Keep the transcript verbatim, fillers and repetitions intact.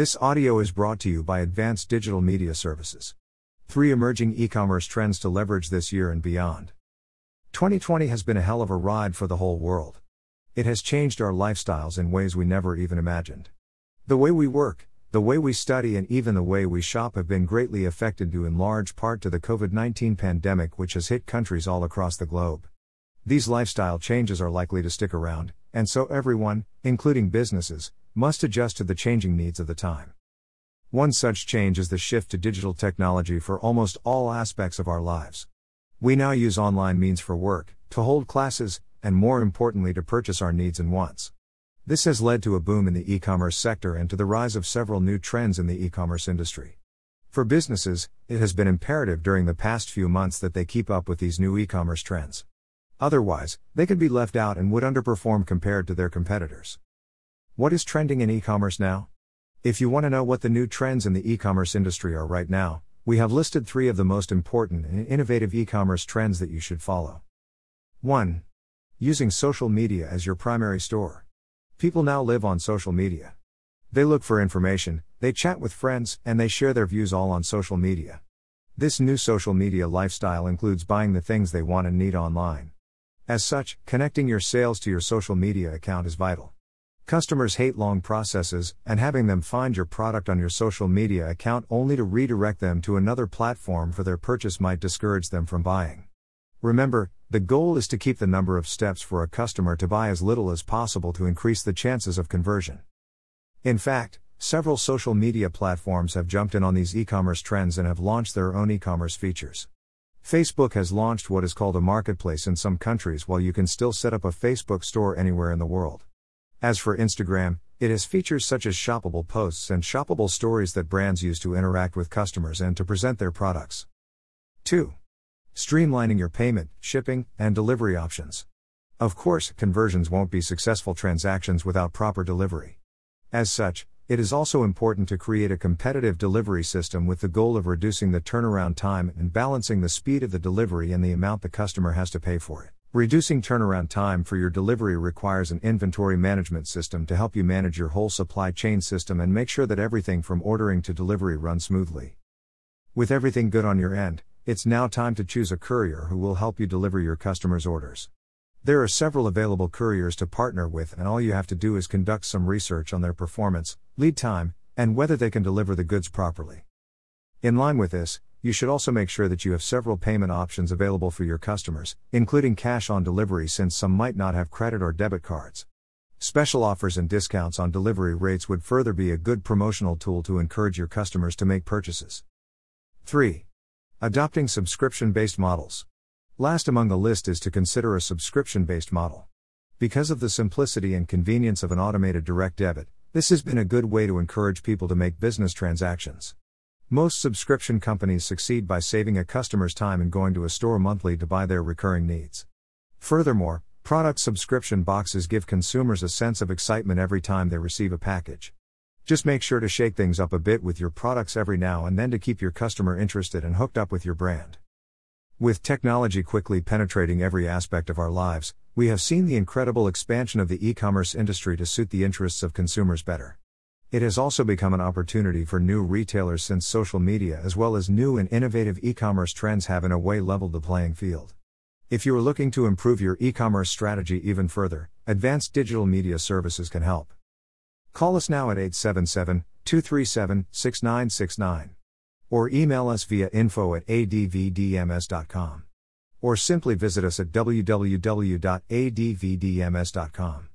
This audio is brought to you by Advanced Digital Media Services. Three emerging e-commerce trends to leverage this year and beyond. twenty twenty has been a hell of a ride for the whole world. It has changed our lifestyles in ways we never even imagined. The way we work, the way we study, and even the way we shop have been greatly affected due in large part to the COVID nineteen pandemic, which has hit countries all across the globe. These lifestyle changes are likely to stick around, and so everyone, including businesses, must adjust to the changing needs of the time. One such change is the shift to digital technology for almost all aspects of our lives. We now use online means for work, to hold classes, and more importantly to purchase our needs and wants. This has led to a boom in the e-commerce sector and to the rise of several new trends in the e-commerce industry. For businesses, it has been imperative during the past few months that they keep up with these new e-commerce trends. Otherwise, they could be left out and would underperform compared to their competitors. What is trending in e-commerce now? If you want to know what the new trends in the e-commerce industry are right now, we have listed three of the most important and innovative e-commerce trends that you should follow. one. Using social media as your primary store. People now live on social media. They look for information, they chat with friends, and they share their views all on social media. This new social media lifestyle includes buying the things they want and need online. As such, connecting your sales to your social media account is vital. Customers hate long processes, and having them find your product on your social media account only to redirect them to another platform for their purchase might discourage them from buying. Remember, the goal is to keep the number of steps for a customer to buy as little as possible to increase the chances of conversion. In fact, several social media platforms have jumped in on these e-commerce trends and have launched their own e-commerce features. Facebook has launched what is called a marketplace in some countries, while you can still set up a Facebook store anywhere in the world. As for Instagram, it has features such as shoppable posts and shoppable stories that brands use to interact with customers and to present their products. two. Streamlining your payment, shipping, and delivery options. Of course, conversions won't be successful transactions without proper delivery. As such, it is also important to create a competitive delivery system with the goal of reducing the turnaround time and balancing the speed of the delivery and the amount the customer has to pay for it. Reducing turnaround time for your delivery requires an inventory management system to help you manage your whole supply chain system and make sure that everything from ordering to delivery runs smoothly. With everything good on your end, it's now time to choose a courier who will help you deliver your customers' orders. There are several available couriers to partner with, and all you have to do is conduct some research on their performance, lead time, and whether they can deliver the goods properly. In line with this, you should also make sure that you have several payment options available for your customers, including cash on delivery, since some might not have credit or debit cards. Special offers and discounts on delivery rates would further be a good promotional tool to encourage your customers to make purchases. three. Adopting subscription-based models. Last among the list is to consider a subscription-based model. Because of the simplicity and convenience of an automated direct debit, this has been a good way to encourage people to make business transactions. Most subscription companies succeed by saving a customer's time and going to a store monthly to buy their recurring needs. Furthermore, product subscription boxes give consumers a sense of excitement every time they receive a package. Just make sure to shake things up a bit with your products every now and then to keep your customer interested and hooked up with your brand. With technology quickly penetrating every aspect of our lives, we have seen the incredible expansion of the e-commerce industry to suit the interests of consumers better. It has also become an opportunity for new retailers, since social media as well as new and innovative e-commerce trends have in a way leveled the playing field. If you are looking to improve your e-commerce strategy even further, Advanced Digital Media Services can help. Call us now at eight seven seven, two three seven, six nine six nine. Or email us via info at a d v d m s dot com. Or simply visit us at w w w dot a d v d m s dot com.